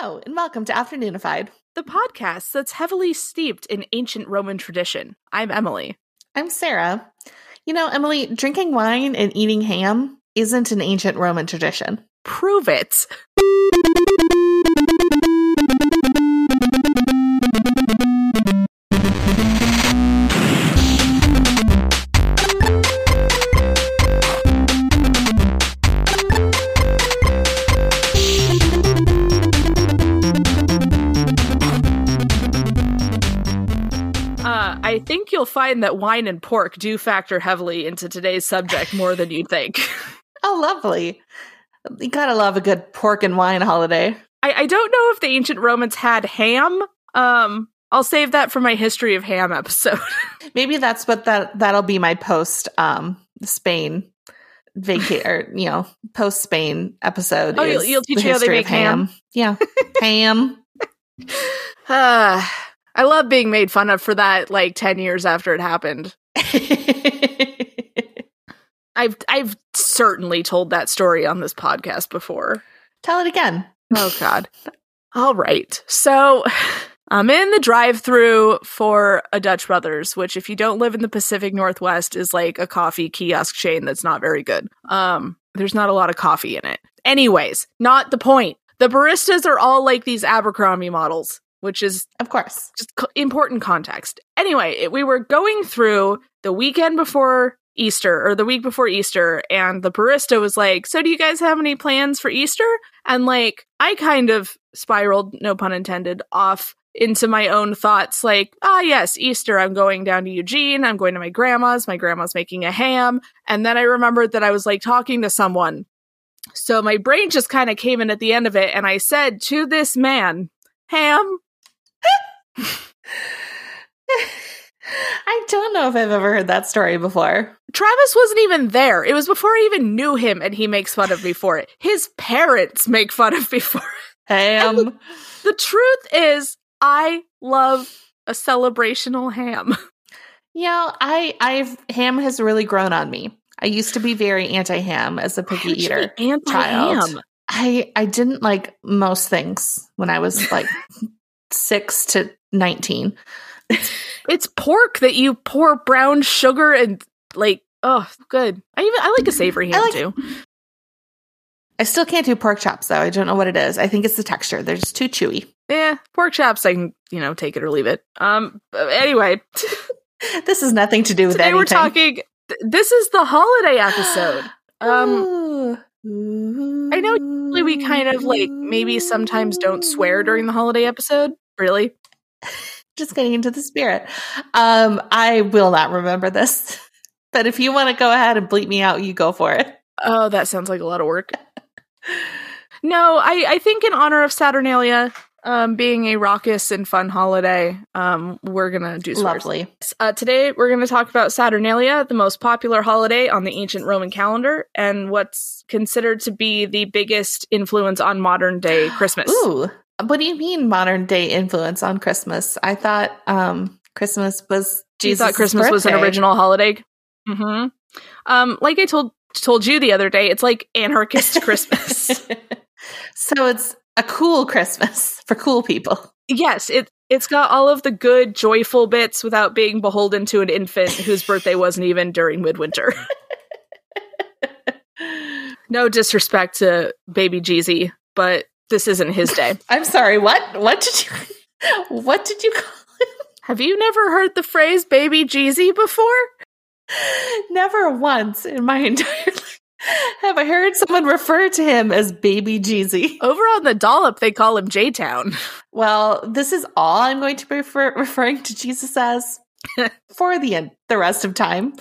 Hello, and welcome to Afternoonified, the podcast that's heavily steeped in ancient Roman tradition. I'm Emily. I'm Sarah. You know, Emily, drinking wine and eating ham isn't an ancient Roman tradition. Prove it. I think you'll find that wine and pork do factor heavily into today's subject more than you'd think. Oh, lovely. You gotta love a good pork and wine holiday. I don't know if the ancient Romans had ham. I'll save that for my history of ham episode. Maybe that's what that'll be my post Spain or post Spain episode. Oh, you'll teach you how they make ham. Yeah. Ham. I love being made fun of for that, like 10 years after it happened. I've certainly told that story on this podcast before. Tell it again. Oh, God. All right. So I'm in the drive-thru for a Dutch Brothers, which if you don't live in the Pacific Northwest is like a coffee kiosk chain that's not very good. There's not a lot of coffee in it. Anyways, not the point. The baristas are all like these Abercrombie models, which is, of course, just important context. Anyway, we were going through the weekend before Easter, or the week before Easter, and the barista was like, so do you guys have any plans for Easter? And like, I kind of spiraled, no pun intended, off into my own thoughts like, yes, Easter, I'm going down to Eugene, I'm going to my grandma's making a ham, and then I remembered that I was like talking to someone. So my brain just kind of came in at the end of it, and I said to this man, ham. I don't know if I've ever heard that story before. Travis wasn't even there. It was before I even knew him, and he makes fun of me for it. His parents make fun of me for it. Ham. The truth is, I love a celebrational ham. Yeah, ham has really grown on me. I used to be very anti-ham as a picky eater. Anti-ham. Child. I didn't like most things when I was like 6 to 19. It's pork that you pour brown sugar and like, oh, good. I like a savory ham too. I still can't do pork chops though. I don't know what it is. I think it's the texture. They're just too chewy. Yeah, pork chops I can, take it or leave it. Anyway, this has nothing to do with anything. Today we're talking this is the holiday episode. I know usually we kind of like maybe sometimes don't swear during the holiday episode. Really? Just getting into the spirit. I will not remember this. But if you want to go ahead and bleep me out, you go for it. Oh, that sounds like a lot of work. No, I think in honor of Saturnalia being a raucous and fun holiday, we're going to do swears. Lovely. Today, we're going to talk about Saturnalia, the most popular holiday on the ancient Roman calendar, and what's considered to be the biggest influence on modern-day Christmas. Ooh, what do you mean modern-day influence on Christmas? I thought Christmas was Jesus' birthday. You thought Christmas was an original holiday? Mm-hmm. Like I told you the other day, it's like anarchist Christmas. So it's a cool Christmas for cool people. Yes, it's got all of the good, joyful bits without being beholden to an infant whose birthday wasn't even during midwinter. No disrespect to baby Jeezy, but this isn't his day. I'm sorry, what? What did you call him? Have you never heard the phrase baby Jeezy before? Never once in my entire life. Have I heard someone refer to him as Baby Jeezy? Over on the dollop, they call him J-Town. Well, this is all I'm going to be referring to Jesus as for the rest of time.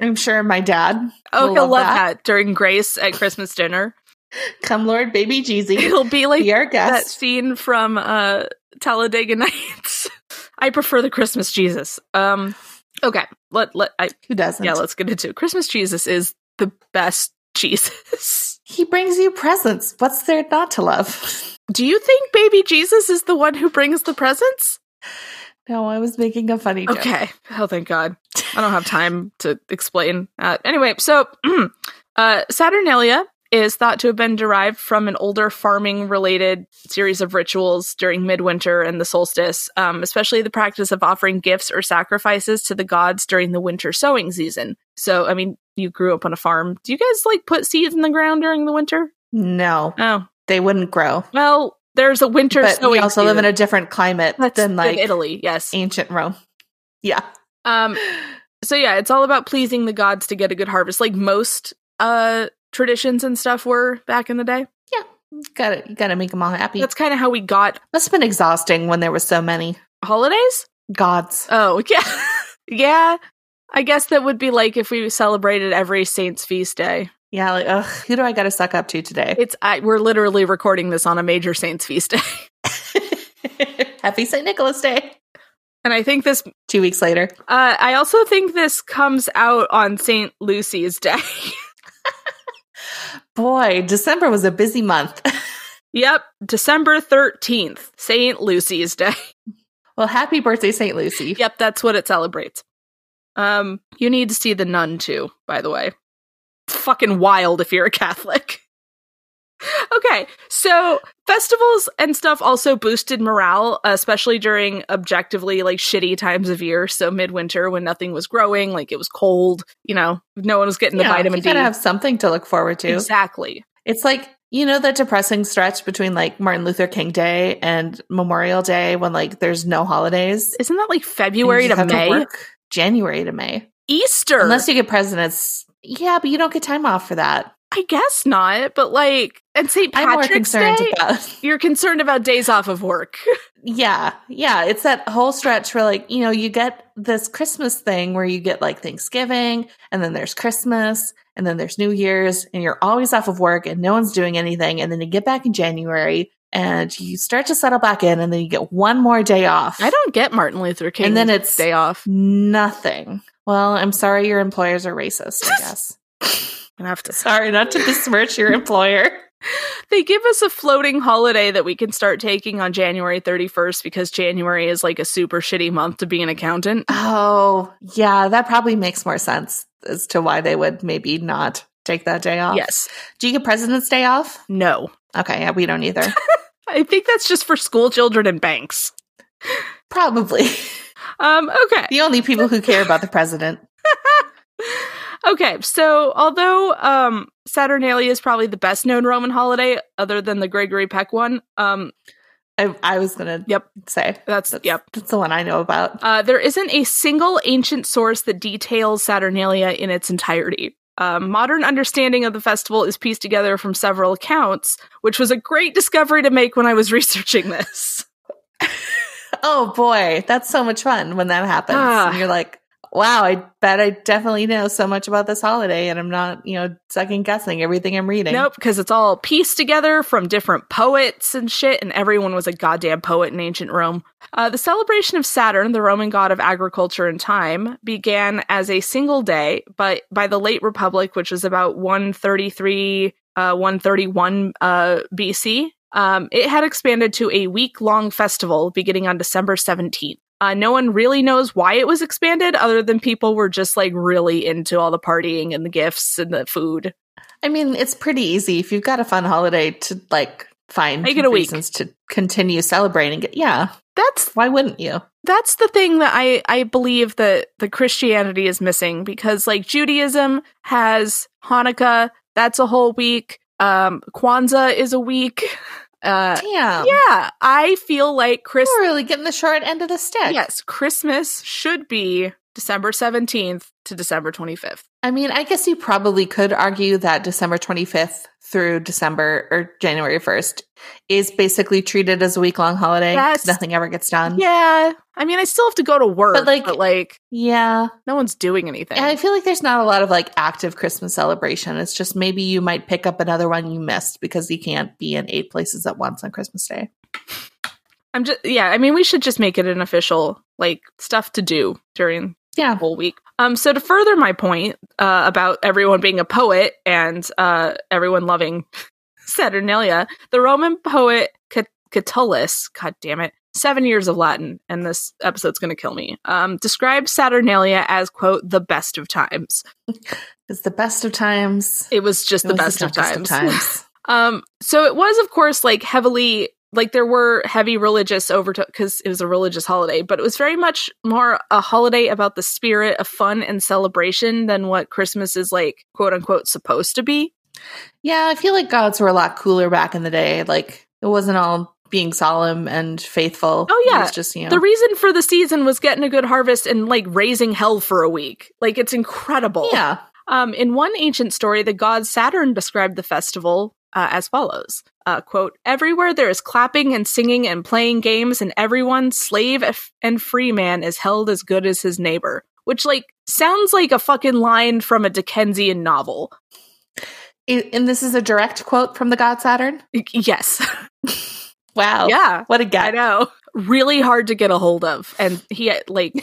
I'm sure my dad will he'll love that during grace at Christmas dinner. Come, Lord, Baby Jeezy. It'll be like that scene from Talladega Nights. I prefer the Christmas Jesus. Okay, who doesn't? Yeah, let's get into it. Christmas Jesus is the best Jesus. He brings you presents. What's there not to love? Do you think baby Jesus is the one who brings the presents? No, I was making a funny joke. Okay. Oh, thank God. I don't have time to explain. Anyway, so Saturnalia is thought to have been derived from an older farming-related series of rituals during midwinter and the solstice, especially the practice of offering gifts or sacrifices to the gods during the winter sowing season. So, I mean, you grew up on a farm. Do you guys, like, put seeds in the ground during the winter? No. Oh. They wouldn't grow. Well, there's a winter sowing season. But we also live in a different climate than, like, Italy, yes. Ancient Rome. Yeah. So, yeah, it's all about pleasing the gods to get a good harvest. Like, most traditions and stuff were back in the day. Yeah. Gotta make them all happy. That's kind of how we got. Must have been exhausting when there were so many. Holidays? Gods. Oh, yeah. Yeah. I guess that would be like if we celebrated every saint's feast day. Yeah, like, ugh, who do I gotta suck up to today? We're literally recording this on a major saint's feast day. Happy St. Nicholas Day. And I think this... 2 weeks later. I also think this comes out on St. Lucy's Day. Boy, December was a busy month. Yep, December 13th, St. Lucy's Day. Well, happy birthday, St. Lucy. Yep, that's what it celebrates. You need to see The Nun, too, by the way. It's fucking wild if you're a Catholic. Okay, so festivals and stuff also boosted morale, especially during objectively, like, shitty times of year. So midwinter, when nothing was growing, like, it was cold, you know, no one was getting the vitamin D. You gotta have something to look forward to. Exactly. It's like, you know, that depressing stretch between, like, Martin Luther King Day and Memorial Day when, like, there's no holidays. Isn't that, like, February to May? January to May. Easter! Unless you get presidents. Yeah, but you don't get time off for that. I guess not, but like, and St. Patrick's Day, you're concerned about days off of work. Yeah. It's that whole stretch where, like, you know, you get this Christmas thing where you get, like, Thanksgiving, and then there's Christmas, and then there's New Year's, and you're always off of work, and no one's doing anything, and then you get back in January, and you start to settle back in, and then you get one more day off. I don't get Martin Luther King and then it's day off. Nothing. Well, I'm sorry your employers are racist, I guess. Sorry, not to besmirch your employer. They give us a floating holiday that we can start taking on January 31st because January is, like, a super shitty month to be an accountant. Oh, yeah, that probably makes more sense as to why they would maybe not take that day off. Yes. Do you get President's Day off? No. Okay, yeah, we don't either. I think that's just for school children and banks. Probably. Okay. The only people who care about the president. Okay, so although Saturnalia is probably the best known Roman holiday, other than the Gregory Peck one, I was gonna say that's the one I know about. There isn't a single ancient source that details Saturnalia in its entirety. Modern understanding of the festival is pieced together from several accounts, which was a great discovery to make when I was researching this. Oh boy, that's so much fun when that happens. And you're like, wow, I bet I definitely know so much about this holiday, and I'm not, you know, second guessing everything I'm reading. Nope, because it's all pieced together from different poets and shit, and everyone was a goddamn poet in ancient Rome. The celebration of Saturn, the Roman god of agriculture and time, began as a single day, but by the late Republic, which was about 131 BC, it had expanded to a week-long festival beginning on December 17th. No one really knows why it was expanded other than people were just, like, really into all the partying and the gifts and the food. I mean, it's pretty easy if you've got a fun holiday to, like, find reasons to continue celebrating it. Yeah. Why wouldn't you? That's the thing that I believe that the Christianity is missing, because, like, Judaism has Hanukkah. That's a whole week. Kwanzaa is a week. Damn. Yeah, I feel like Christmas. We're really getting the short end of the stick. Yes, Christmas should be December 17th to December 25th. I mean, I guess you probably could argue that December 25th through December or January 1st is basically treated as a week-long holiday. Yes. Nothing ever gets done. Yeah. I mean, I still have to go to work, but yeah, no one's doing anything. And I feel like there's not a lot of, like, active Christmas celebration. It's just maybe you might pick up another one you missed because you can't be in 8 places at once on Christmas Day. I mean, we should just make it an official, like, stuff to do during the whole week. So to further my point about everyone being a poet and everyone loving Saturnalia, the Roman poet Catullus, 7 years of Latin, and this episode's going to kill me. Describes Saturnalia as, quote, the best of times. It's the best of times. It was just the best of times. So it was, of course, like heavily, like there were heavy religious overtones because it was a religious holiday, but it was very much more a holiday about the spirit of fun and celebration than what Christmas is like, quote unquote, supposed to be. Yeah, I feel like gods were a lot cooler back in the day. Like it wasn't all being solemn and faithful. Oh yeah, it's just, you know, the reason for the season was getting a good harvest and like raising hell for a week. Like it's incredible. Yeah. In one ancient story, the god Saturn described the festival as follows: "Quote, everywhere there is clapping and singing and playing games, and everyone, slave and free man, is held as good as his neighbor." Which like sounds like a fucking line from a Dickensian novel. And this is a direct quote from the god Saturn? Yes. Wow. Yeah. What a guy. I know. Really hard to get a hold of. And he had, like,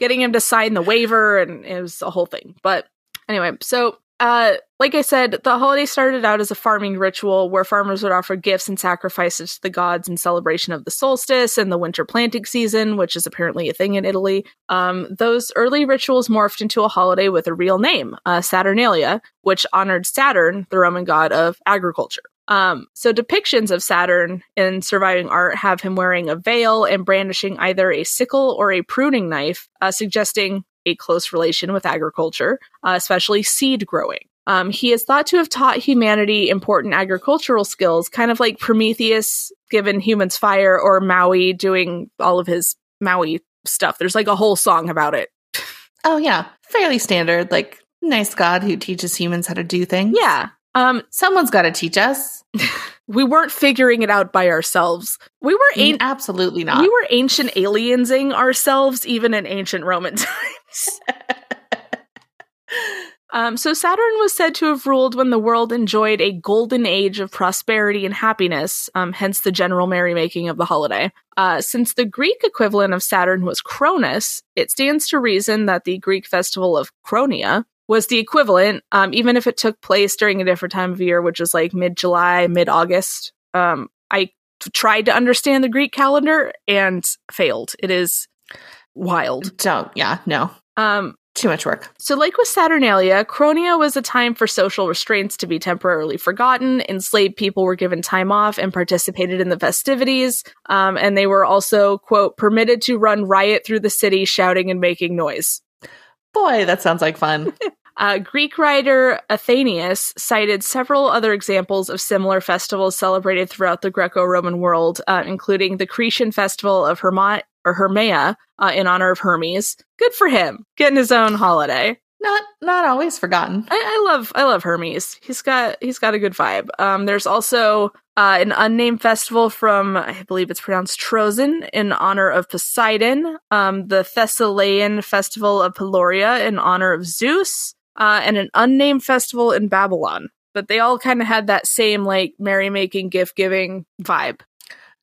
getting him to sign the waiver, and it was a whole thing. But anyway, so like I said, the holiday started out as a farming ritual where farmers would offer gifts and sacrifices to the gods in celebration of the solstice and the winter planting season, which is apparently a thing in Italy. Those early rituals morphed into a holiday with a real name, Saturnalia, which honored Saturn, the Roman god of agriculture. So depictions of Saturn in surviving art have him wearing a veil and brandishing either a sickle or a pruning knife, suggesting a close relation with agriculture, especially seed growing. He is thought to have taught humanity important agricultural skills, kind of like Prometheus giving humans fire or Maui doing all of his Maui stuff. There's like a whole song about it. Oh, yeah. Fairly standard, like nice god who teaches humans how to do things. Yeah. Someone's got to teach us. We weren't figuring it out by ourselves. We were absolutely not. We were ancient aliensing ourselves, even in ancient Roman times. So Saturn was said to have ruled when the world enjoyed a golden age of prosperity and happiness, hence the general merrymaking of the holiday. Since the Greek equivalent of Saturn was Cronus, it stands to reason that the Greek festival of Cronia was the equivalent, even if it took place during a different time of year, which was like mid-July, mid-August. I tried to understand the Greek calendar and failed. It is wild. Too much work. So like with Saturnalia, Cronia was a time for social restraints to be temporarily forgotten. Enslaved people were given time off and participated in the festivities. And they were also, quote, permitted to run riot through the city, shouting and making noise. Boy, that sounds like fun. Greek writer Athenaeus cited several other examples of similar festivals celebrated throughout the Greco-Roman world, including the Cretan festival of Hermia in honor of Hermes. Good for him, getting his own holiday. Not always forgotten. I love Hermes. He's got a good vibe. There's also an unnamed festival from, I believe it's pronounced Trozen, in honor of Poseidon, the Thessalian festival of Peloria in honor of Zeus, and an unnamed festival in Babylon. But they all kind of had that same like merrymaking, gift-giving vibe.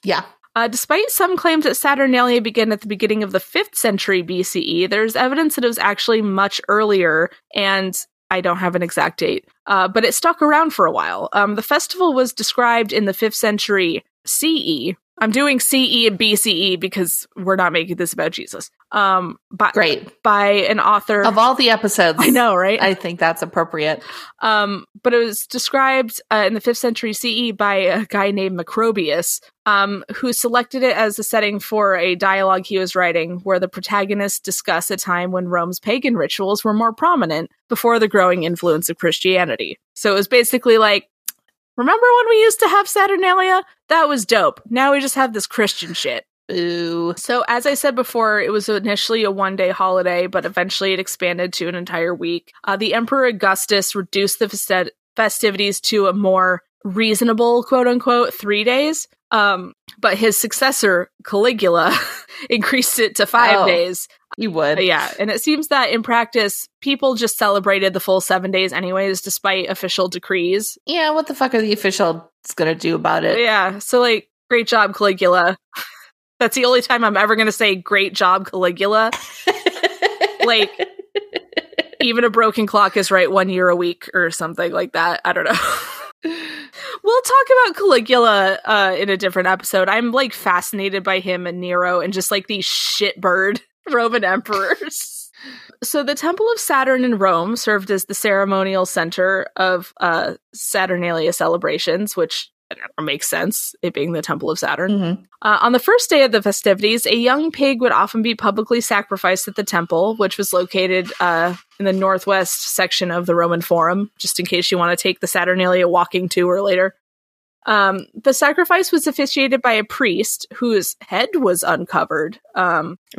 Yeah. Despite some claims that Saturnalia began at the beginning of the 5th century BCE, there's evidence that it was actually much earlier, and I don't have an exact date, but it stuck around for a while. The festival was described in the 5th century CE. I'm doing CE and BCE because we're not making this about Jesus. By an author. Of all the episodes. I know, right? I think that's appropriate. But it was described in the 5th century CE by a guy named Macrobius, who selected it as the setting for a dialogue he was writing where the protagonists discuss a time when Rome's pagan rituals were more prominent before the growing influence of Christianity. So it was basically like, remember when we used to have Saturnalia? That was dope. Now we just have this Christian shit. Ooh. So as I said before, it was initially a one-day holiday, but eventually it expanded to an entire week. The Emperor Augustus reduced the festivities to a more reasonable, quote-unquote, 3 days. But his successor, Caligula, increased it to 5 days. You would. Yeah. And it seems that in practice, people just celebrated the full 7 days anyways, despite official decrees. Yeah, what the fuck are the officials going to do about it? Yeah. So, like, great job, Caligula. That's the only time I'm ever going to say great job, Caligula. Like, even a broken clock is right 1 year a week or something like that. I don't know. We'll talk about Caligula in a different episode. I'm like fascinated by him and Nero and just like these shitbird Roman emperors. So the Temple of Saturn in Rome served as the ceremonial center of Saturnalia celebrations, which makes sense, it being the Temple of Saturn. Mm-hmm. On the first day of the festivities, a young pig would often be publicly sacrificed at the temple, which was located in the northwest section of the Roman Forum, just in case you want to take the Saturnalia walking tour later. The sacrifice was officiated by a priest whose head was uncovered.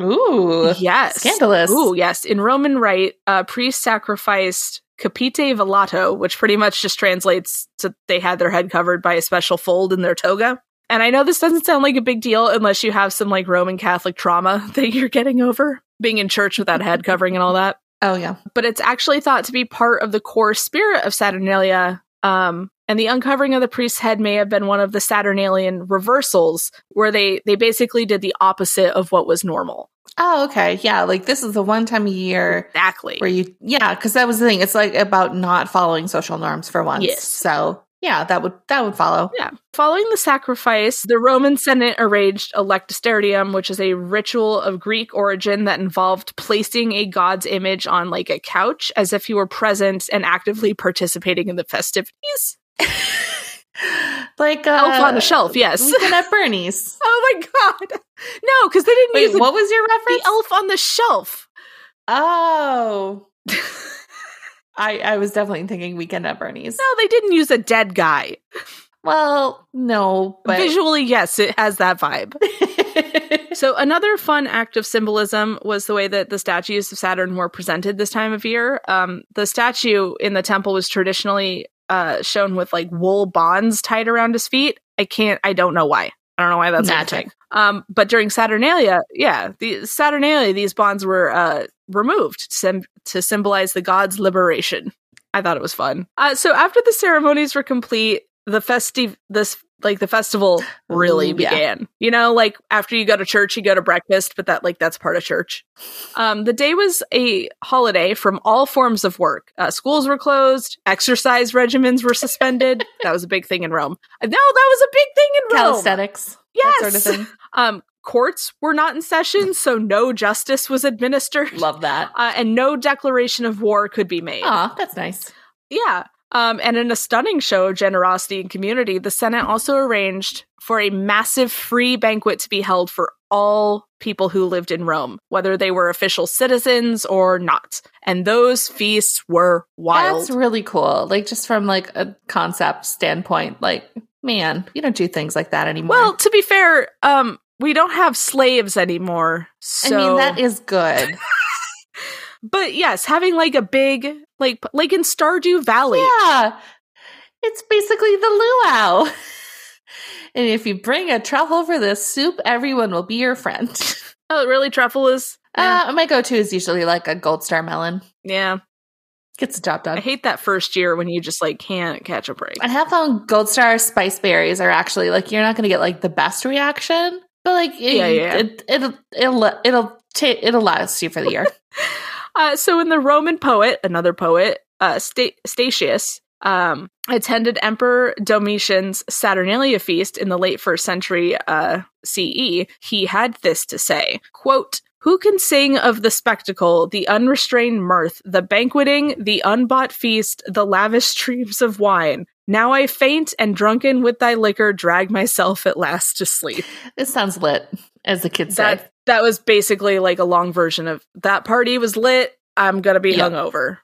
Ooh, yes, scandalous. Ooh, yes. In Roman rite, priests sacrificed capite velato, which pretty much just translates to they had their head covered by a special fold in their toga. And I know this doesn't sound like a big deal unless you have some like Roman Catholic trauma that you're getting over, being in church without a head covering and all that. Oh, yeah. But it's actually thought to be part of the core spirit of Saturnalia. And the uncovering of the priest's head may have been one of the Saturnalian reversals, where they basically did the opposite of what was normal. Oh, okay. Yeah. Like, this is the one time a year. Exactly. Where you, yeah, because that was the thing. It's like about not following social norms for once. Yes. So, yeah, that would follow. Yeah. Following the sacrifice, the Roman Senate arranged a lectisterium, which is a ritual of Greek origin that involved placing a god's image on like a couch as if he were present and actively participating in the festivities. Like Elf on the Shelf, yes. Weekend at Bernie's. Oh my god. No, because they didn't use what was your reference? The Elf on the Shelf. Oh. I was definitely thinking Weekend at Bernie's. No, they didn't use a dead guy. Well, no, but visually, yes, it has that vibe. So another fun act of symbolism was the way that the statues of Saturn were presented this time of year. The statue in the temple was traditionally shown with like wool bonds tied around his feet. I don't know why that's magic. But during Saturnalia, these bonds were removed to symbolize the god's liberation. I thought it was fun. So after the ceremonies were complete, the festival really began. Yeah. You know, like after you go to church, you go to breakfast, but that's part of church. The day was a holiday from all forms of work. Schools were closed. Exercise regimens were suspended. That was a big thing in Rome. No, that was a big thing in Rome. Calisthenics. Yes. That sort of thing. Courts were not in session, so no justice was administered. Love that. And no declaration of war could be made. Aw, that's nice. Yeah. And in a stunning show of generosity and community, the Senate also arranged for a massive free banquet to be held for all people who lived in Rome, whether they were official citizens or not. And those feasts were wild. That's really cool. Like, just from like a concept standpoint, like, man, you don't do things like that anymore. Well, to be fair, we don't have slaves anymore. So I mean, that is good. But yes, having like a big, like in Stardew Valley. Yeah, it's basically the luau. And if you bring a truffle for this soup, everyone will be your friend. Oh, really? Truffle is? Yeah. My go-to is usually like a Gold Star melon. Yeah. Gets the job done. I hate that first year when you just like can't catch a break. I have found Gold Star spice berries are actually like, you're not going to get like the best reaction, but like it'll last you for the year. So when the Roman poet, another poet, Statius, attended Emperor Domitian's Saturnalia feast in the late 1st century CE, he had this to say, quote, "Who can sing of the spectacle, the unrestrained mirth, the banqueting, the unbought feast, the lavish streams of wine? Now I faint and drunken with thy liquor, drag myself at last to sleep." This sounds lit, as the kids say. That was basically like a long version of that party was lit. I'm going to be hungover.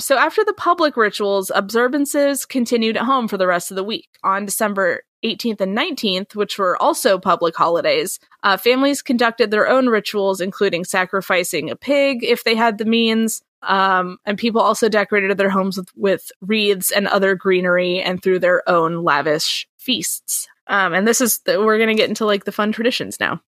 So after the public rituals, observances continued at home for the rest of the week. On December 18th and 19th, which were also public holidays, families conducted their own rituals, including sacrificing a pig if they had the means. And people also decorated their homes with wreaths and other greenery and through their own lavish feasts. And this is, we're going to get into like the fun traditions now.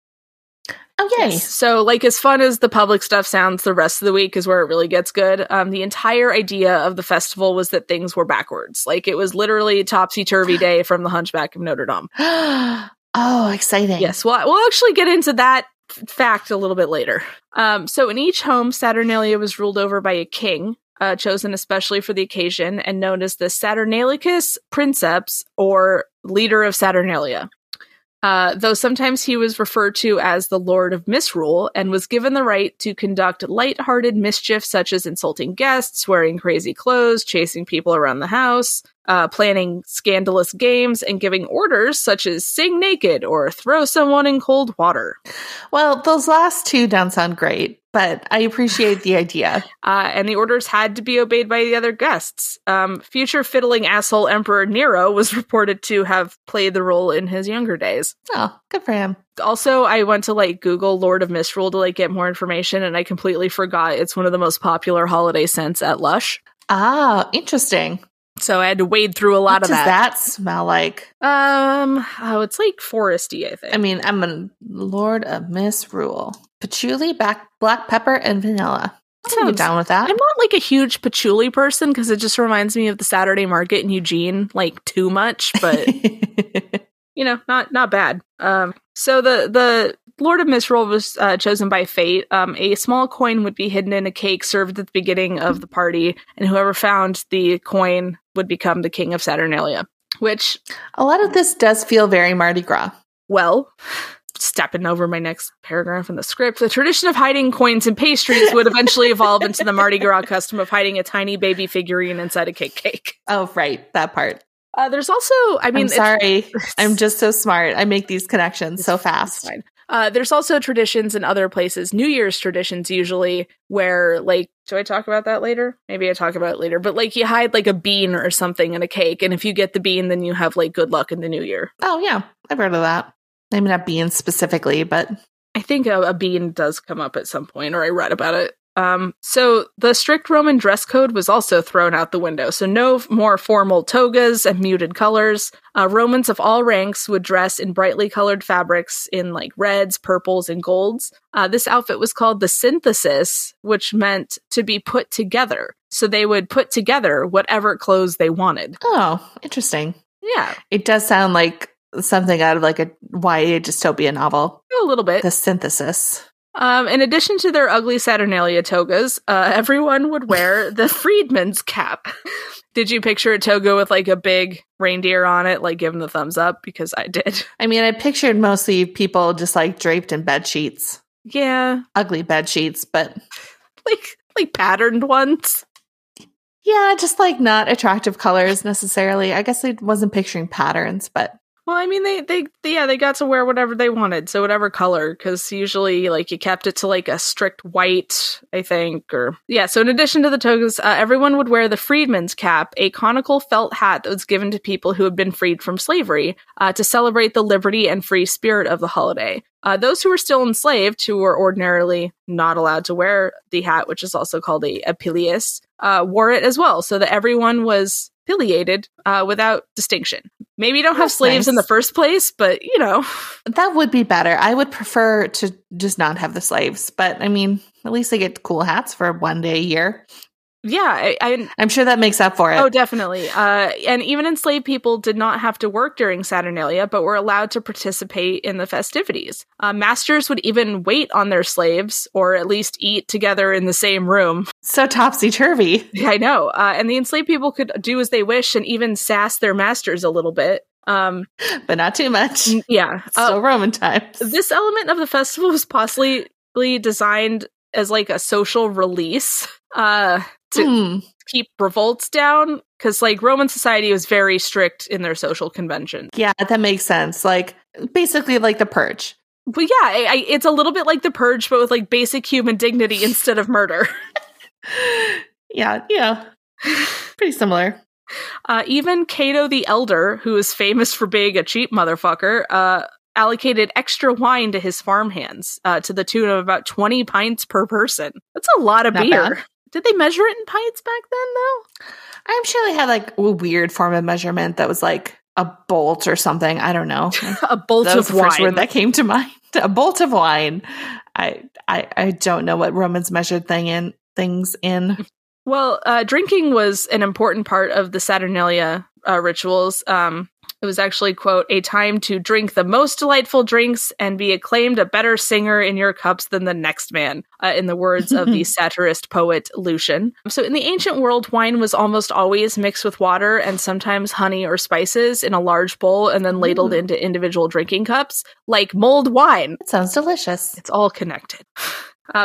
Oh, yay. Yes. So, like, as fun as the public stuff sounds, the rest of the week is where it really gets good. The entire idea of the festival was that things were backwards. Like, it was literally topsy-turvy day from the Hunchback of Notre Dame. Oh, exciting. Yes. Well, we'll actually get into that fact a little bit later. So, in each home, Saturnalia was ruled over by a king. chosen especially for the occasion and known as the Saturnalicus Princeps, or leader of Saturnalia. Though sometimes he was referred to as the Lord of Misrule and was given the right to conduct lighthearted mischief such as insulting guests, wearing crazy clothes, chasing people around the house, planning scandalous games, and giving orders such as sing naked or throw someone in cold water. Well, those last two don't sound great, but I appreciate the idea. And the orders had to be obeyed by the other guests. Future fiddling asshole Emperor Nero was reported to have played the role in his younger days. Oh, good for him. Also, I went to Google Lord of Misrule to get more information, and I completely forgot it's one of the most popular holiday scents at Lush. Ah, interesting. So I had to wade through a lot of that. What does that smell like? It's foresty, I think. I mean, I'm a Lord of Misrule. Patchouli, black pepper, and vanilla. I'm down with that. I'm not a huge patchouli person because it just reminds me of the Saturday market in Eugene, too much, but not bad. So the Lord of Misrule was chosen by fate. A small coin would be hidden in a cake served at the beginning of the party, and whoever found the coin would become the king of Saturnalia, which... A lot of this does feel very Mardi Gras. Well... Stepping over my next paragraph in the script. The tradition of hiding coins and pastries would eventually evolve into the Mardi Gras custom of hiding a tiny baby figurine inside a cake. Oh, right. That part. There's also, I'm just so smart. I make these connections so fast. There's also traditions in other places, New Year's traditions usually, where do I talk about that later? Maybe I talk about it later, but you hide a bean or something in a cake. And if you get the bean, then you have good luck in the new year. Oh yeah. I've heard of that. I mean, not beans specifically, but... I think a bean does come up at some point, or I read about it. So the strict Roman dress code was also thrown out the window. So no more formal togas and muted colors. Romans of all ranks would dress in brightly colored fabrics in reds, purples, and golds. This outfit was called the synthesis, which meant to be put together. So they would put together whatever clothes they wanted. Oh, interesting. Yeah. It does sound like... something out of a YA dystopia novel. A little bit. The synthesis. In addition to their ugly Saturnalia togas, everyone would wear the freedman's cap. Did you picture a toga with a big reindeer on it? Give them the thumbs up, because I did. I mean, I pictured mostly people just draped in bed sheets. Yeah. Ugly bed sheets, but. Like patterned ones. Yeah, just not attractive colors necessarily. I guess I wasn't picturing patterns, but. Well, I mean, they got to wear whatever they wanted. So whatever color, because usually you kept it to a strict white, I think, or yeah. So in addition to the togas, everyone would wear the freedman's cap, a conical felt hat that was given to people who had been freed from slavery to celebrate the liberty and free spirit of the holiday. Those who were still enslaved, who were ordinarily not allowed to wear the hat, which is also called a pileus, wore it as well, so that everyone was affiliated without distinction. Maybe you don't have slaves in the first place, but that would be better. I would prefer to just not have the slaves, but I mean, at least they get cool hats for one day a year. Yeah, I'm sure that makes up for it. Oh, definitely. And even enslaved people did not have to work during Saturnalia, but were allowed to participate in the festivities. Masters would even wait on their slaves, or at least eat together in the same room. So topsy-turvy. Yeah, I know. And the enslaved people could do as they wish and even sass their masters a little bit. But not too much. Yeah. So Roman times. This element of the festival was possibly designed as a social release to keep revolts down, because Roman society was very strict in their social conventions. Yeah, that makes sense. Basically the purge. But yeah, it's a little bit like the purge, but with basic human dignity instead of murder. yeah, pretty similar. Even Cato the Elder, who is famous for being a cheap motherfucker, allocated extra wine to his farmhands to the tune of about 20 pints per person. That's a lot of beer. Bad. Did they measure it in pints back then, though? I'm sure they had a weird form of measurement that was a bolt or something. I don't know. A bolt of wine. That was the first word that came to mind. A bolt of wine. I don't know what Romans measured things in. Well, drinking was an important part of the Saturnalia rituals. It was actually, quote, a time to drink the most delightful drinks and be acclaimed a better singer in your cups than the next man, in the words of the satirist poet Lucian. So in the ancient world, wine was almost always mixed with water and sometimes honey or spices in a large bowl and then ladled into individual drinking cups, like mulled wine. That sounds delicious. It's all connected.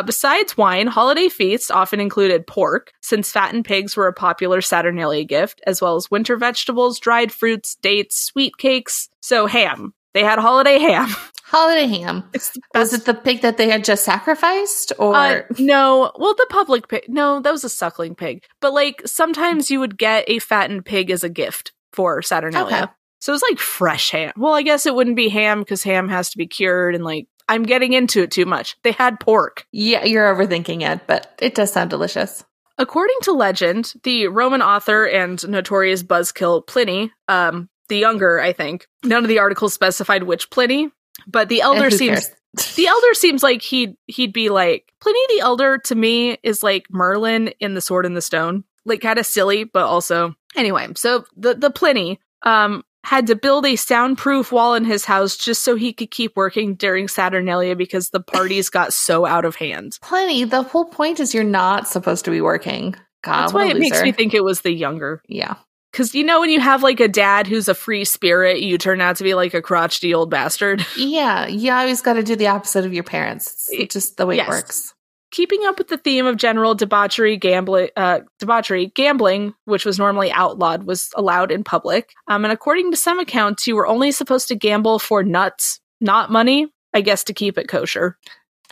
Besides wine, holiday feasts often included pork, since fattened pigs were a popular Saturnalia gift, as well as winter vegetables, dried fruits, dates, sweet cakes. So ham. They had holiday ham. Holiday ham. Was it the pig that they had just sacrificed? Or no. Well, the public pig. No, that was a suckling pig. But like sometimes you would get a fattened pig as a gift for Saturnalia. Okay. So it was like fresh ham. Well, I guess it wouldn't be ham because ham has to be cured and like. I'm getting into it too much. They had pork. Yeah, you're overthinking it, but it does sound delicious. According to legend, the Roman author and notorious buzzkill Pliny, the younger, I think. None of the articles specified which Pliny, but the elder seems like he'd be like Pliny the Elder to me is like Merlin in The Sword in the Stone. Like kind of silly, but also anyway, so the Pliny had to build a soundproof wall in his house just so he could keep working during Saturnalia because the parties got so out of hand. Pliny, the whole point is you're not supposed to be working. God, that's why it makes me think it was the younger. Yeah. Because, you know, when you have, like, a dad who's a free spirit, you turn out to be, like, a crotchety old bastard. Yeah. You always got to do the opposite of your parents. It's just the way it works. Keeping up with the theme of general debauchery, gambling, which was normally outlawed, was allowed in public. And according to some accounts, you were only supposed to gamble for nuts, not money, I guess, to keep it kosher.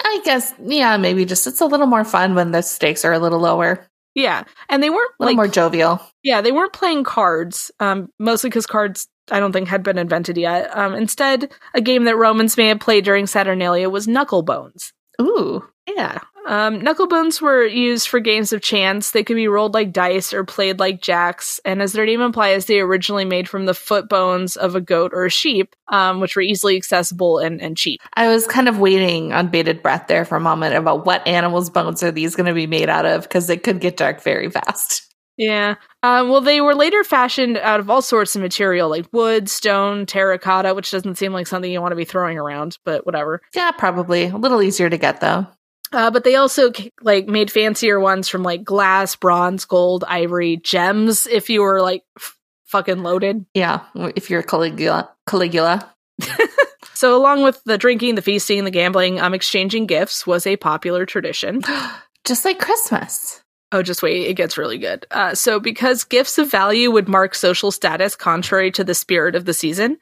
I guess, yeah, maybe just it's a little more fun when the stakes are a little lower. Yeah. And they weren't a little more jovial. Yeah, they weren't playing cards, mostly because cards, I don't think, had been invented yet. Instead, a game that Romans may have played during Saturnalia was knucklebones. Ooh. Yeah. Knucklebones were used for games of chance. They could be rolled like dice or played like jacks. And as their name implies, they originally made from the foot bones of a goat or a sheep, which were easily accessible and cheap. I was kind of waiting on bated breath there for a moment about what animal's bones are these going to be made out of, because it could get dark very fast. Yeah. Well, they were later fashioned out of all sorts of material, like wood, stone, terracotta, which doesn't seem like something you want to be throwing around, but whatever. Yeah, probably. A little easier to get, though. But they also like made fancier ones from like glass, bronze, gold, ivory, gems. If you were like fucking loaded, yeah. If you're Caligula. So along with the drinking, the feasting, the gambling, exchanging gifts was a popular tradition, just like Christmas. Oh, just wait. It gets really good. So because gifts of value would mark social status contrary to the spirit of the season,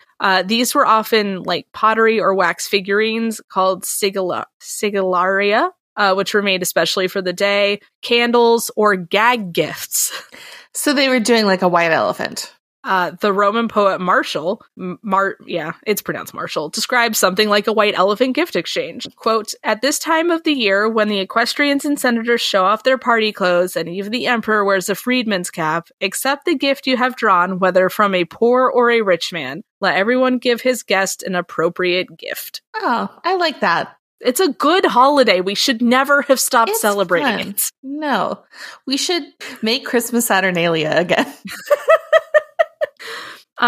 these were often like pottery or wax figurines called sigillaria, which were made especially for the day, candles, or gag gifts. So they were doing like a white elephant. The Roman poet Martial, it's pronounced Martial, describes something like a white elephant gift exchange. Quote, at this time of the year, when the equestrians and senators show off their party clothes and even the emperor wears a freedman's cap, accept the gift you have drawn, whether from a poor or a rich man. Let everyone give his guest an appropriate gift. Oh, I like that. It's a good holiday. We should never have stopped celebrating it. No, we should make Christmas Saturnalia again.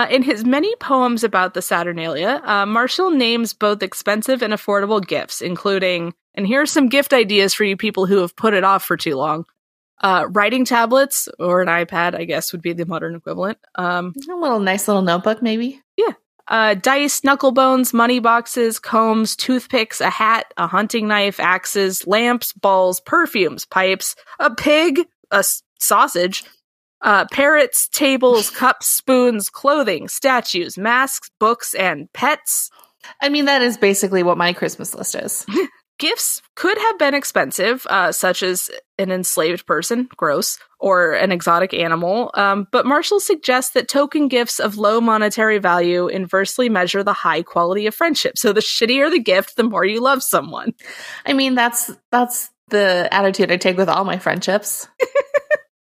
In his many poems about the Saturnalia, Martial names both expensive and affordable gifts, including, and here are some gift ideas for you people who have put it off for too long, writing tablets, or an iPad, I guess, would be the modern equivalent. A little nice little notebook, maybe? Yeah. Dice, knucklebones, money boxes, combs, toothpicks, a hat, a hunting knife, axes, lamps, balls, perfumes, pipes, a pig, a sausage... parrots, tables, cups, spoons, clothing, statues, masks, books, and pets. I mean, that is basically what my Christmas list is. Gifts could have been expensive, such as an enslaved person, gross, or an exotic animal, but Martial suggests that token gifts of low monetary value inversely measure the high quality of friendship. So the shittier the gift, the more you love someone. I mean, that's the attitude I take with all my friendships.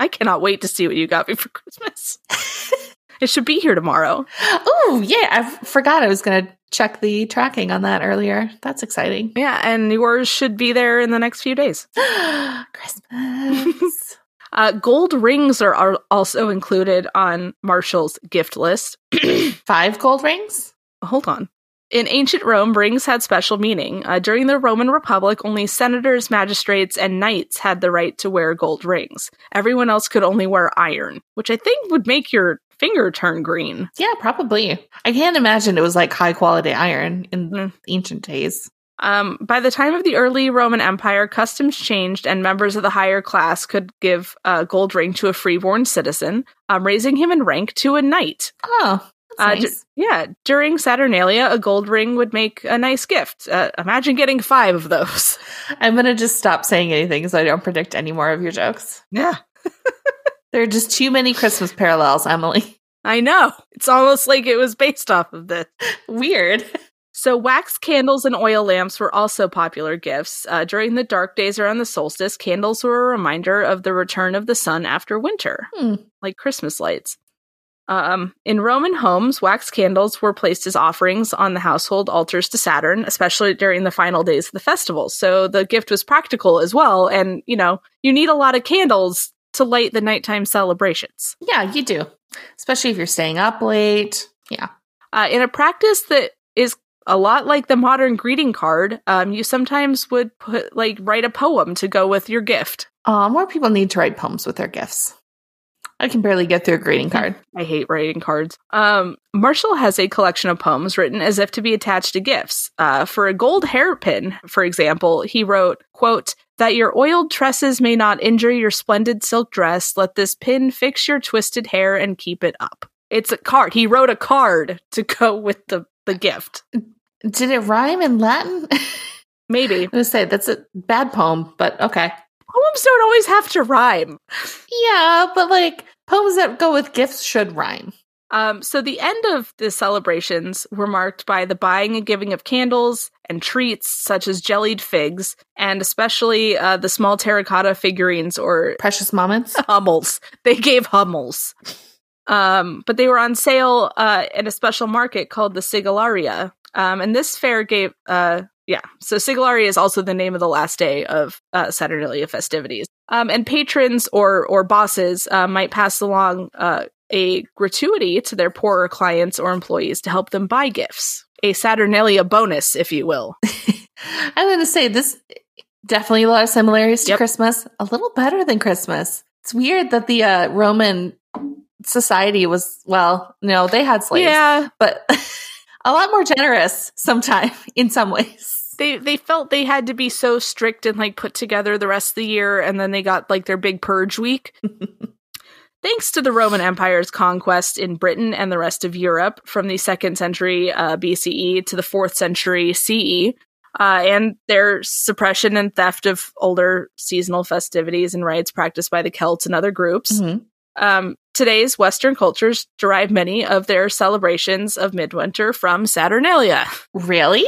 I cannot wait to see what you got me for Christmas. It should be here tomorrow. Oh, yeah. I forgot I was going to check the tracking on that earlier. That's exciting. Yeah, and yours should be there in the next few days. Christmas. Gold rings are also included on Martial's gift list. 5 gold rings? Hold on. In ancient Rome, rings had special meaning. During the Roman Republic, only senators, magistrates, and knights had the right to wear gold rings. Everyone else could only wear iron, which I think would make your finger turn green. Yeah, probably. I can't imagine it was like high-quality iron in ancient days. By the time of the early Roman Empire, customs changed and members of the higher class could give a gold ring to a freeborn citizen, raising him in rank to a knight. Oh, that's nice. During Saturnalia, a gold ring would make a nice gift. Imagine getting 5 of those. I'm going to just stop saying anything so I don't predict any more of your jokes. Yeah. There are just too many Christmas parallels, Emily. I know. It's almost like it was based off of this. Weird. So wax candles and oil lamps were also popular gifts. During the dark days around the solstice, candles were a reminder of the return of the sun after winter, like Christmas lights. In Roman homes, wax candles were placed as offerings on the household altars to Saturn, especially during the final days of the festival. So the gift was practical as well. And, you know, you need a lot of candles to light the nighttime celebrations. Yeah, you do. Especially if you're staying up late. Yeah. In a practice that is a lot like the modern greeting card, you sometimes would put, write a poem to go with your gift. More people need to write poems with their gifts. I can barely get through a greeting card. I hate writing cards. Martial has a collection of poems written as if to be attached to gifts. For a gold hairpin, for example, he wrote, quote, "That your oiled tresses may not injure your splendid silk dress, let this pin fix your twisted hair and keep it up." It's a card. He wrote a card to go with the gift. Did it rhyme in Latin? Maybe. I was going to say, that's a bad poem, but okay. Poems don't always have to rhyme. Yeah, but poems that go with gifts should rhyme. So the end of the celebrations were marked by the buying and giving of candles and treats, such as jellied figs, and especially the small terracotta figurines or... Precious moments? Hummels. They gave hummels. But they were on sale at a special market called the Sigillaria. And this fair gave, so Sigillaria is also the name of the last day of Saturnalia festivities. And patrons or bosses might pass along a gratuity to their poorer clients or employees to help them buy gifts. A Saturnalia bonus, if you will. I'm going to say this definitely a lot of similarities to Christmas. A little better than Christmas. It's weird that the Roman society was, they had slaves. Yeah. But... a lot more generous sometimes in some ways. They felt they had to be so strict and put together the rest of the year, and then they got their big purge week. Thanks to the Roman Empire's conquest in Britain and the rest of Europe from the 2nd century BCE to the 4th century CE, and their suppression and theft of older seasonal festivities and rites practiced by the Celts and other groups, today's Western cultures derive many of their celebrations of midwinter from Saturnalia. Really?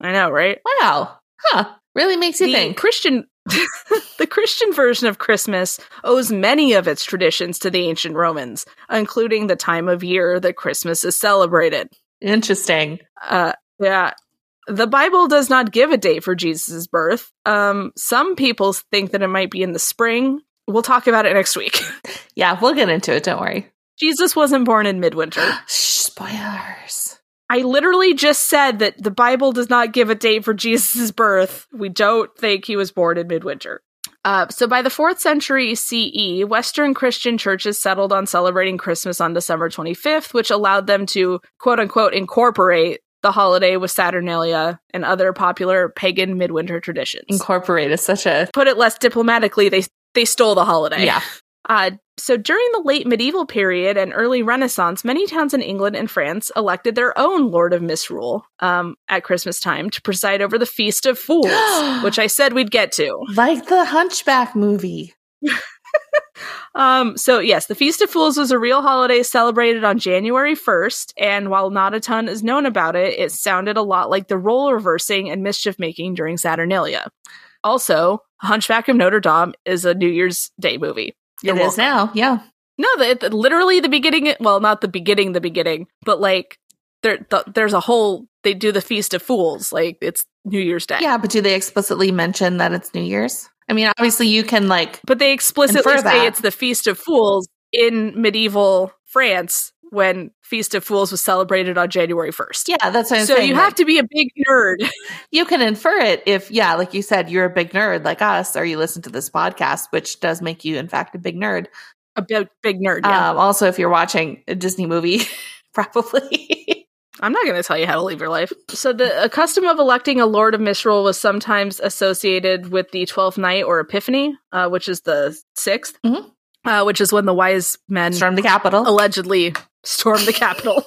I know, right? Wow. Huh. Really makes you think. The Christian version of Christmas owes many of its traditions to the ancient Romans, including the time of year that Christmas is celebrated. Interesting. Yeah. The Bible does not give a date for Jesus' birth. Some people think that it might be in the spring. We'll talk about it next week. Yeah, we'll get into it. Don't worry. Jesus wasn't born in midwinter. Spoilers. I literally just said that the Bible does not give a date for Jesus' birth. We don't think he was born in midwinter. So by the 4th century CE, Western Christian churches settled on celebrating Christmas on December 25th, which allowed them to, quote-unquote, incorporate the holiday with Saturnalia and other popular pagan midwinter traditions. Incorporate is such a... Put it less diplomatically, they stole the holiday. Yeah. So during the late medieval period and early Renaissance, many towns in England and France elected their own Lord of Misrule at Christmas time to preside over the Feast of Fools, which I said we'd get to. Like the Hunchback movie. So yes, the Feast of Fools was a real holiday celebrated on January 1st, and while not a ton is known about it, it sounded a lot like the role reversing and mischief making during Saturnalia. Also, Hunchback of Notre Dame is a New Year's Day movie. It is now, yeah. No, literally the beginning, well, not the beginning, but there's a whole, they do the Feast of Fools, it's New Year's Day. Yeah, but do they explicitly mention that it's New Year's? I mean, obviously you can like, but they explicitly say it's the Feast of Fools in medieval France when Feast of Fools was celebrated on January 1st. Yeah, that's what I'm saying. So you have to be a big nerd. You can infer it if, yeah, like you said, you're a big nerd like us, or you listen to this podcast, which does make you, in fact, a big nerd. A big nerd, yeah. Also, if you're watching a Disney movie, probably. I'm not going to tell you how to live your life. So the custom of electing a Lord of Misrule was sometimes associated with the 12th night or Epiphany, which is the 6th, mm-hmm. Which is when the wise men stormed the Capitol. Allegedly stormed the Capitol.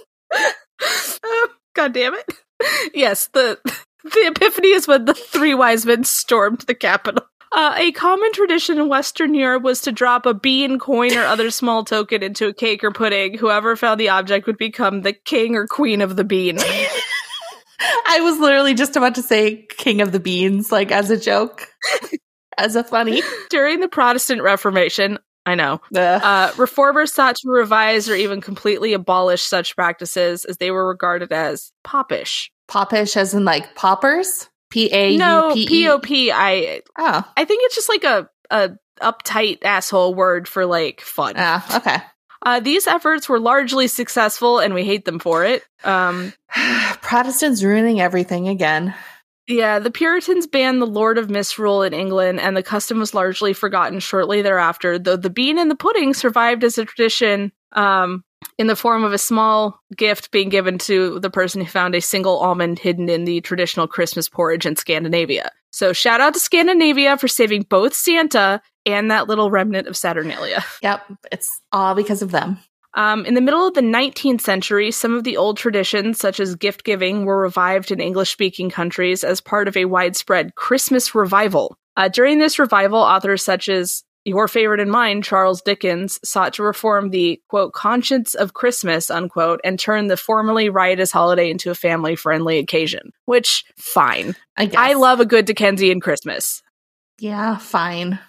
God damn it. Yes, the Epiphany is when the three wise men stormed the Capitol. A common tradition in Western Europe was to drop a bean, coin, or other small token into a cake or pudding. Whoever found the object would become the king or queen of the bean. I was literally just about to say king of the beans, like as a joke, as a funny. During the Protestant Reformation, I know, reformers sought to revise or even completely abolish such practices as they were regarded as popish. Popish as in like paupers? P-A-U-P-E? No, P-O-P. I think it's just like a uptight asshole word for like fun. Okay. These efforts were largely successful and we hate them for it. Protestants ruining everything again. Yeah, the Puritans banned the Lord of Misrule in England and the custom was largely forgotten shortly thereafter, though the bean and the pudding survived as a tradition in the form of a small gift being given to the person who found a single almond hidden in the traditional Christmas porridge in Scandinavia. So shout out to Scandinavia for saving both Santa and that little remnant of Saturnalia. Yep, it's all because of them. In the middle of the 19th century, some of the old traditions, such as gift giving, were revived in English-speaking countries as part of a widespread Christmas revival. During this revival, authors such as your favorite and mine, Charles Dickens, sought to reform the, quote, conscience of Christmas, unquote, and turn the formerly riotous holiday into a family-friendly occasion. Which, fine. I guess. I love a good Dickensian Christmas. Yeah, fine.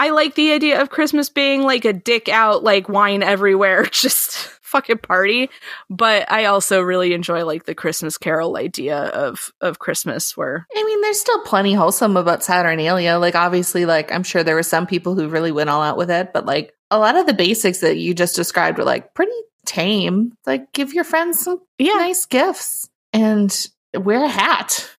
I like the idea of Christmas being like a dick out, like wine everywhere, just fucking party. But I also really enjoy like the Christmas Carol idea of Christmas where. I mean, there's still plenty wholesome about Saturnalia. Like obviously, like I'm sure there were some people who really went all out with it. But like a lot of the basics that you just described were like pretty tame. Like give your friends some nice gifts and wear a hat.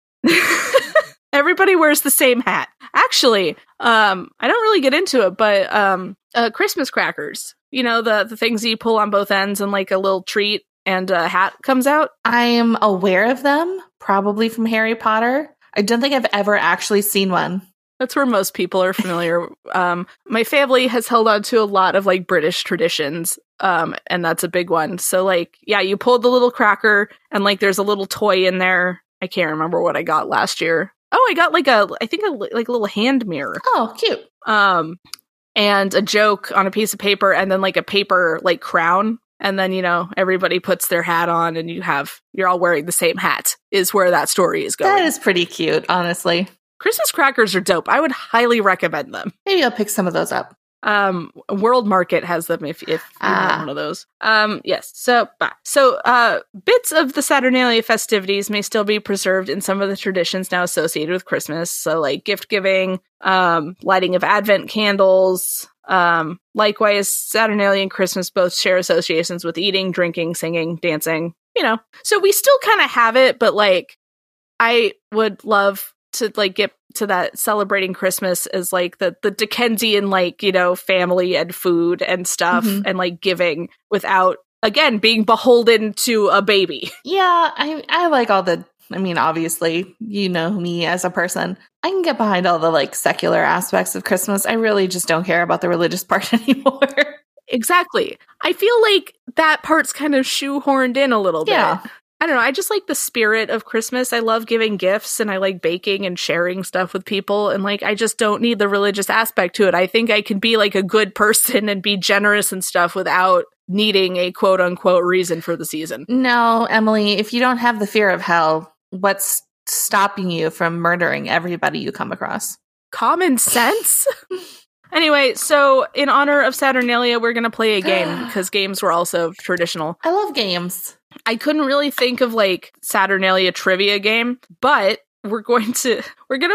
Everybody wears the same hat. Actually, I don't really get into it, but Christmas crackers, you know, the things that you pull on both ends and like a little treat and a hat comes out. I am aware of them, probably from Harry Potter. I don't think I've ever actually seen one. That's where most people are familiar. My family has held on to a lot of like British traditions, and that's a big one. So like, yeah, you pull the little cracker and like there's a little toy in there. I can't remember what I got last year. Oh, I got like a little hand mirror. Oh, cute. And a joke on a piece of paper and then like a paper like crown. And then, you know, everybody puts their hat on and you're all wearing the same hat is where that story is going. That is pretty cute, honestly. Christmas crackers are dope. I would highly recommend them. Maybe I'll pick some of those up. World Market has them if you want one of those. Yes. So bits of the Saturnalia festivities may still be preserved in some of the traditions now associated with Christmas. So like gift giving, lighting of Advent candles. Likewise, Saturnalia and Christmas both share associations with eating, drinking, singing, dancing, you know. So we still kind of have it, but like I would love to like get to that celebrating Christmas as like the Dickensian like, you know, family and food and stuff mm-hmm. and like giving without again being beholden to a baby. Yeah, I like all the obviously, you know me as a person. I can get behind all the like secular aspects of Christmas. I really just don't care about the religious part anymore. Exactly. I feel like that part's kind of shoehorned in a little bit. I don't know. I just like the spirit of Christmas. I love giving gifts and I like baking and sharing stuff with people. And like, I just don't need the religious aspect to it. I think I can be like a good person and be generous and stuff without needing a quote unquote reason for the season. No, Emily, if you don't have the fear of hell, what's stopping you from murdering everybody you come across? Common sense. Anyway, so in honor of Saturnalia, we're going to play a game because games were also traditional. I love games. I couldn't really think of like Saturnalia trivia game, but we're going to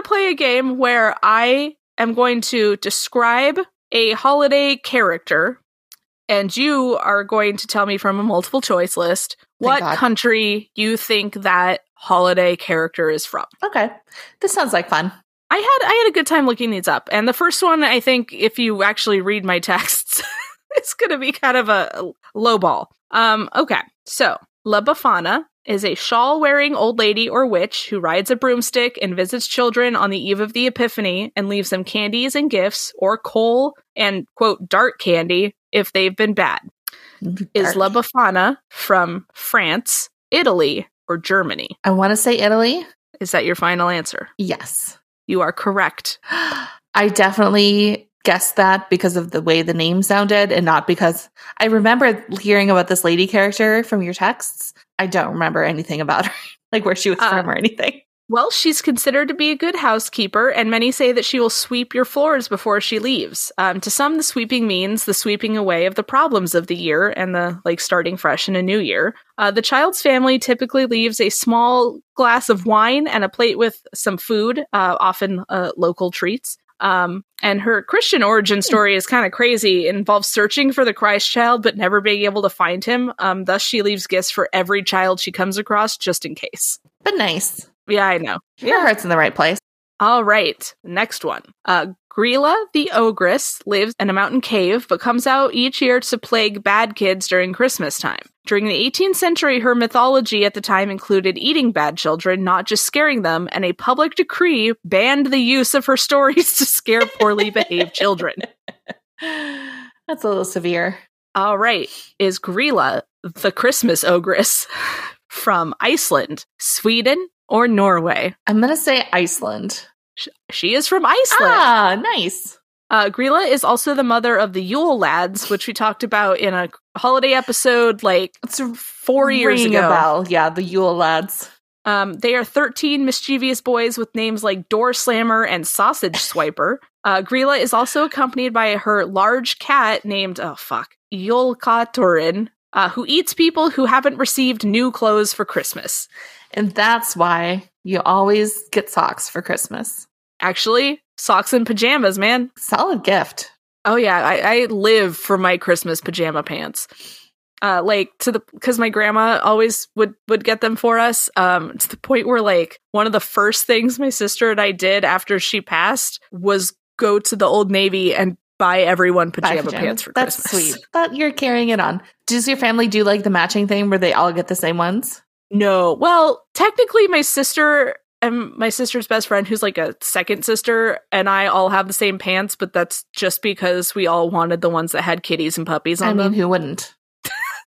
play a game where I am going to describe a holiday character, and you are going to tell me from a multiple choice list what country you think that holiday character is from. Okay. This sounds like fun. I had a good time looking these up. And the first one, I think, if you actually read my texts, it's going to be kind of a low ball. Okay. So, La Befana is a shawl-wearing old lady or witch who rides a broomstick and visits children on the eve of the Epiphany and leaves them candies and gifts, or coal and, quote, dark candy if they've been bad. Dark. Is La Befana from France, Italy, or Germany? I want to say Italy. Is that your final answer? Yes. You are correct. I definitely guessed that because of the way the name sounded, and not because I remember hearing about this lady character from your texts. I don't remember anything about her, like where she was from or anything. Well, she's considered to be a good housekeeper, and many say that she will sweep your floors before she leaves. To some, the sweeping means the sweeping away of the problems of the year and the starting fresh in a new year. The child's family typically leaves a small glass of wine and a plate with some food, often local treats. And her Christian origin story is kind of crazy. It involves searching for the Christ child, but never being able to find him. Thus, she leaves gifts for every child she comes across, just in case. But nice. Yeah, I know. Her heart's in the right place. All right. Next one. Gryla the Ogress lives in a mountain cave, but comes out each year to plague bad kids during Christmas time. During the 18th century, her mythology at the time included eating bad children, not just scaring them, and a public decree banned the use of her stories to scare poorly behaved children. That's a little severe. All right. Is Gryla the Christmas Ogress from Iceland, Sweden, or Norway? I'm going to say Iceland. She is from Iceland. Ah, nice. Gryla is also the mother of the Yule Lads, which we talked about in a holiday episode it's 4 years ago. Yeah, the Yule Lads. They are 13 mischievous boys with names like Door Slammer and Sausage Swiper. Gryla is also accompanied by her large cat named, Yolkatorin, who eats people who haven't received new clothes for Christmas. And that's why you always get socks for Christmas. Actually, socks and pajamas, man. Solid gift. Oh, yeah. I live for my Christmas pajama pants. Because my grandma always would get them for us, to the point where, one of the first things my sister and I did after she passed was go to the Old Navy and buy everyone pajama pants for Christmas. That's sweet. But you're carrying it on. Does your family do, the matching thing where they all get the same ones? No. Well, technically, my sister and my sister's best friend, who's a second sister, and I all have the same pants, but that's just because we all wanted the ones that had kitties and puppies on them. I mean, who wouldn't?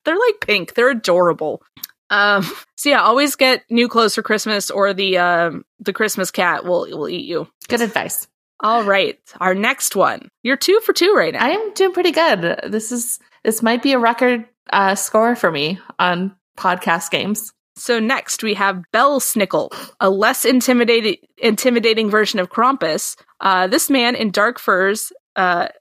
They're pink. They're adorable. Always get new clothes for Christmas, or the Christmas cat will eat you. Good advice. All right. Our next one. You're 2 for 2 right now. I am doing pretty good. This might be a record score for me on podcast games. So next we have Belsnickel, a less intimidating version of Krampus. This man in dark furs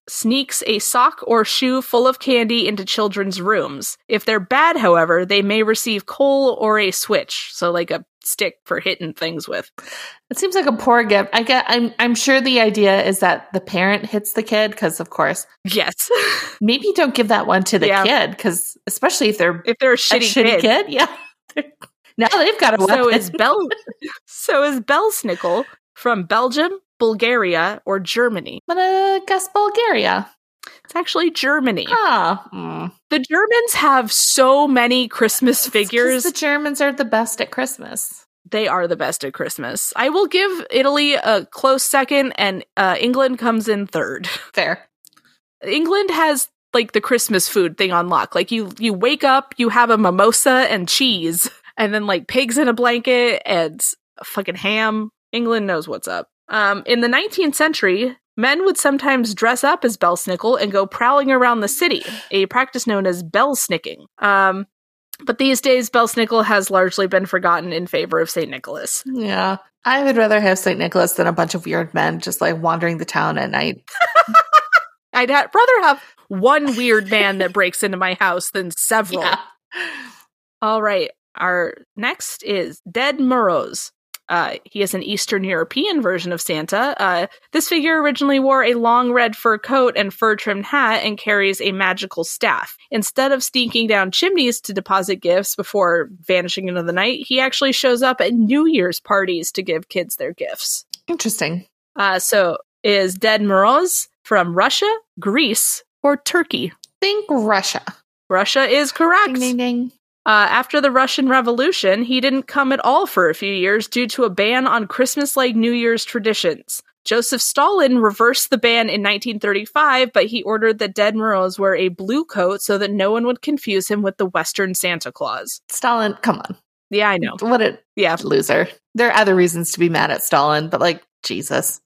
sneaks a sock or shoe full of candy into children's rooms. If they're bad, however, they may receive coal or a switch, so a stick for hitting things with. It seems like a poor gift. I'm sure the idea is that the parent hits the kid, because of course. Yes. Maybe don't give that one to the kid, because especially if they're a shitty kid. Yeah. Now they've got a weapon. So is Belsnickel from Belgium, Bulgaria, or Germany? I'm going to guess Bulgaria. It's actually Germany. The Germans have so many Christmas figures. The Germans are the best at Christmas. They are the best at Christmas. I will give Italy a close second, and England comes in third. Fair. England has the Christmas food thing on lock. You wake up, you have a mimosa and cheese, and then pigs in a blanket and fucking ham. England knows what's up. In the 19th century, men would sometimes dress up as Belsnickel and go prowling around the city, a practice known as belsnicking. But these days, Belsnickel has largely been forgotten in favor of St. Nicholas. Yeah. I would rather have St. Nicholas than a bunch of weird men just wandering the town at night. I'd rather have one weird man that breaks into my house than several. Yeah. All right. Our next is Ded Moroz, He is an Eastern European version of Santa. This figure originally wore a long red fur coat and fur-trimmed hat and carries a magical staff. Instead of sneaking down chimneys to deposit gifts before vanishing into the night, he actually shows up at New Year's parties to give kids their gifts. Interesting. So is Ded Moroz from Russia, Greece, or Turkey? Think Russia. Russia is correct. Ding, ding, ding. After the Russian Revolution, he didn't come at all for a few years due to a ban on Christmas-like New Year's traditions. Joseph Stalin reversed the ban in 1935, but he ordered that Ded Moroz wear a blue coat so that no one would confuse him with the Western Santa Claus. Stalin, come on. Yeah, I know. What a loser. There are other reasons to be mad at Stalin, but like, Jesus.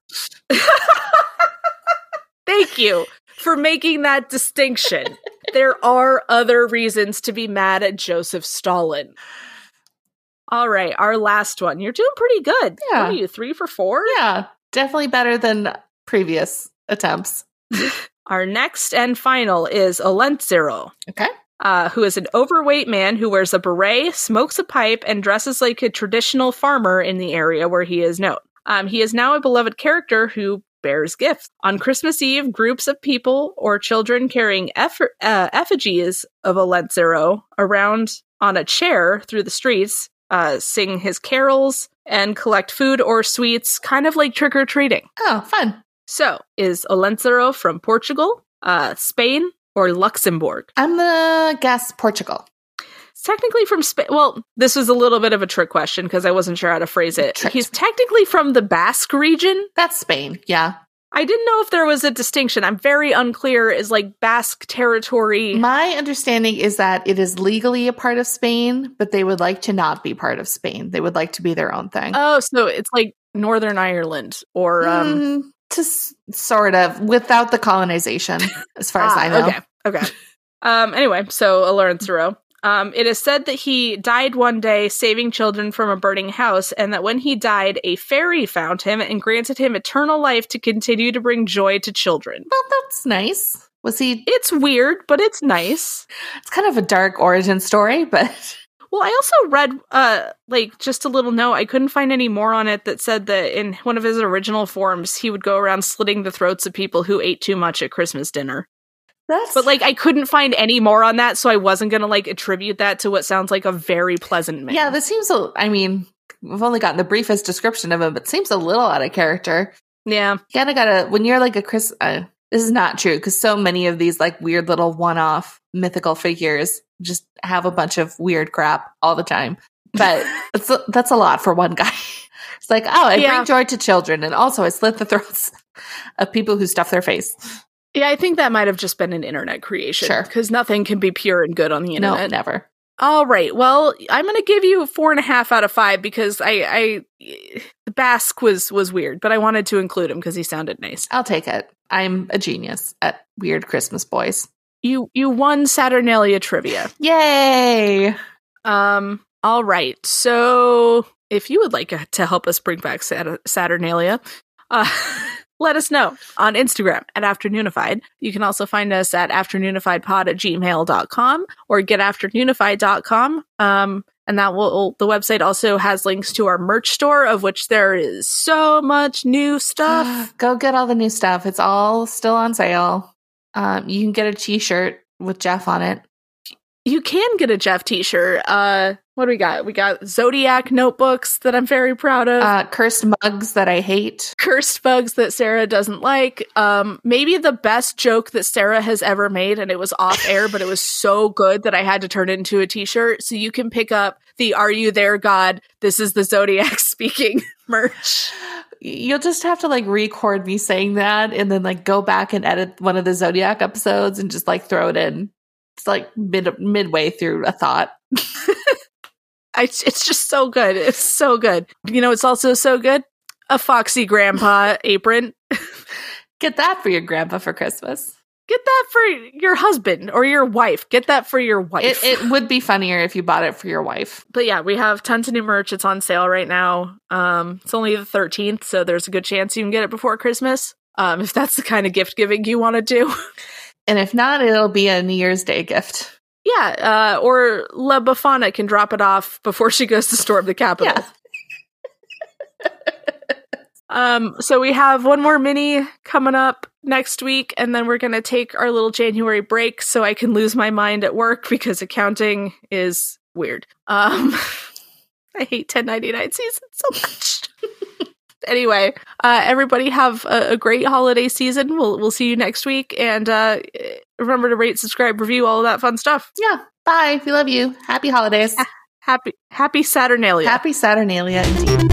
Thank you for making that distinction. There are other reasons to be mad at Joseph Stalin. All right, our last one. You're doing pretty good. Yeah. What are you, 3 for 4? Yeah, definitely better than previous attempts. Our next and final is Olentzero. Okay. Who is an overweight man who wears a beret, smokes a pipe, and dresses like a traditional farmer in the area where he is known. He is now a beloved character who bears gifts. On Christmas Eve, groups of people or children carrying effigies of Olentzero around on a chair through the streets sing his carols and collect food or sweets, kind of like trick-or-treating. Oh, fun. So, is Olentzero from Portugal, Spain, or Luxembourg? I'm going to guess Portugal. Technically from Spain. Well, this was a little bit of a trick question because I wasn't sure how to phrase it. He's technically from the Basque region. That's Spain. Yeah. I didn't know if there was a distinction. I'm very unclear. Is like Basque territory. My understanding is that it is legally a part of Spain, but they would like to not be part of Spain. They would like to be their own thing. Oh, so it's like Northern Ireland or sort of without the colonization, as far as I know. Okay. Anyway, so Olentzero. It is said that he died one day saving children from a burning house, and that when he died, a fairy found him and granted him eternal life to continue to bring joy to children. Well, that's nice. Was he? It's weird, but it's nice. It's kind of a dark origin story, but... Well, I also read, just a little note. I couldn't find any more on it that said that in one of his original forms, he would go around slitting the throats of people who ate too much at Christmas dinner. But I couldn't find any more on that, so I wasn't going to, attribute that to what sounds like a very pleasant man. Yeah, this seems, we've only gotten the briefest description of him, but seems a little out of character. Yeah. You kind of got to, when you're, this is not true, because so many of these, weird little one-off mythical figures just have a bunch of weird crap all the time. But that's a lot for one guy. It's like, oh, I bring joy to children, and also I slit the throats of people who stuff their face. Yeah, I think that might have just been an internet creation. Sure. Because nothing can be pure and good on the internet. No, never. All right. Well, I'm going to give you 4.5 out of 5 because the Basque was weird, but I wanted to include him because he sounded nice. I'll take it. I'm a genius at weird Christmas boys. You won Saturnalia trivia. Yay! All right. So if you would like to help us bring back Saturnalia... let us know on Instagram at Afternoonified. You can also find us at afternoonifiedpod@gmail.com or getafternoonified.com. And that the website also has links to our merch store, of which there is so much new stuff. Go get all the new stuff. It's all still on sale. You can get a t-shirt with Jeff on it. You can get a Jeff t-shirt. What do we got? We got Zodiac notebooks that I'm very proud of. Cursed mugs that I hate. Cursed mugs that Sarah doesn't like. Maybe the best joke that Sarah has ever made, and it was off air, but it was so good that I had to turn it into a t-shirt. So you can pick up the Are You There, God? This is the Zodiac Speaking merch. You'll just have to record me saying that and then go back and edit one of the Zodiac episodes and just throw it in. It's midway through a thought. It's just so good. It's so good. You know, it's also so good. A Foxy Grandpa apron. Get that for your grandpa for Christmas. Get that for your husband or your wife. Get that for your wife. It would be funnier if you bought it for your wife. But yeah, we have tons of new merch. It's on sale right now. It's only the 13th, so there's a good chance you can get it before Christmas. If that's the kind of gift giving you want to do. And if not, it'll be a New Year's Day gift. Yeah, or La Befana can drop it off before she goes to storm the Capitol. Yeah. So we have one more mini coming up next week, and then we're going to take our little January break so I can lose my mind at work because accounting is weird. I hate 1099 season so much. Anyway, everybody have a great holiday season. We'll see you next week. And remember to rate, subscribe, review, all of that fun stuff. Yeah. Bye. We love you. Happy holidays. Happy Saturnalia. Happy Saturnalia, indeed.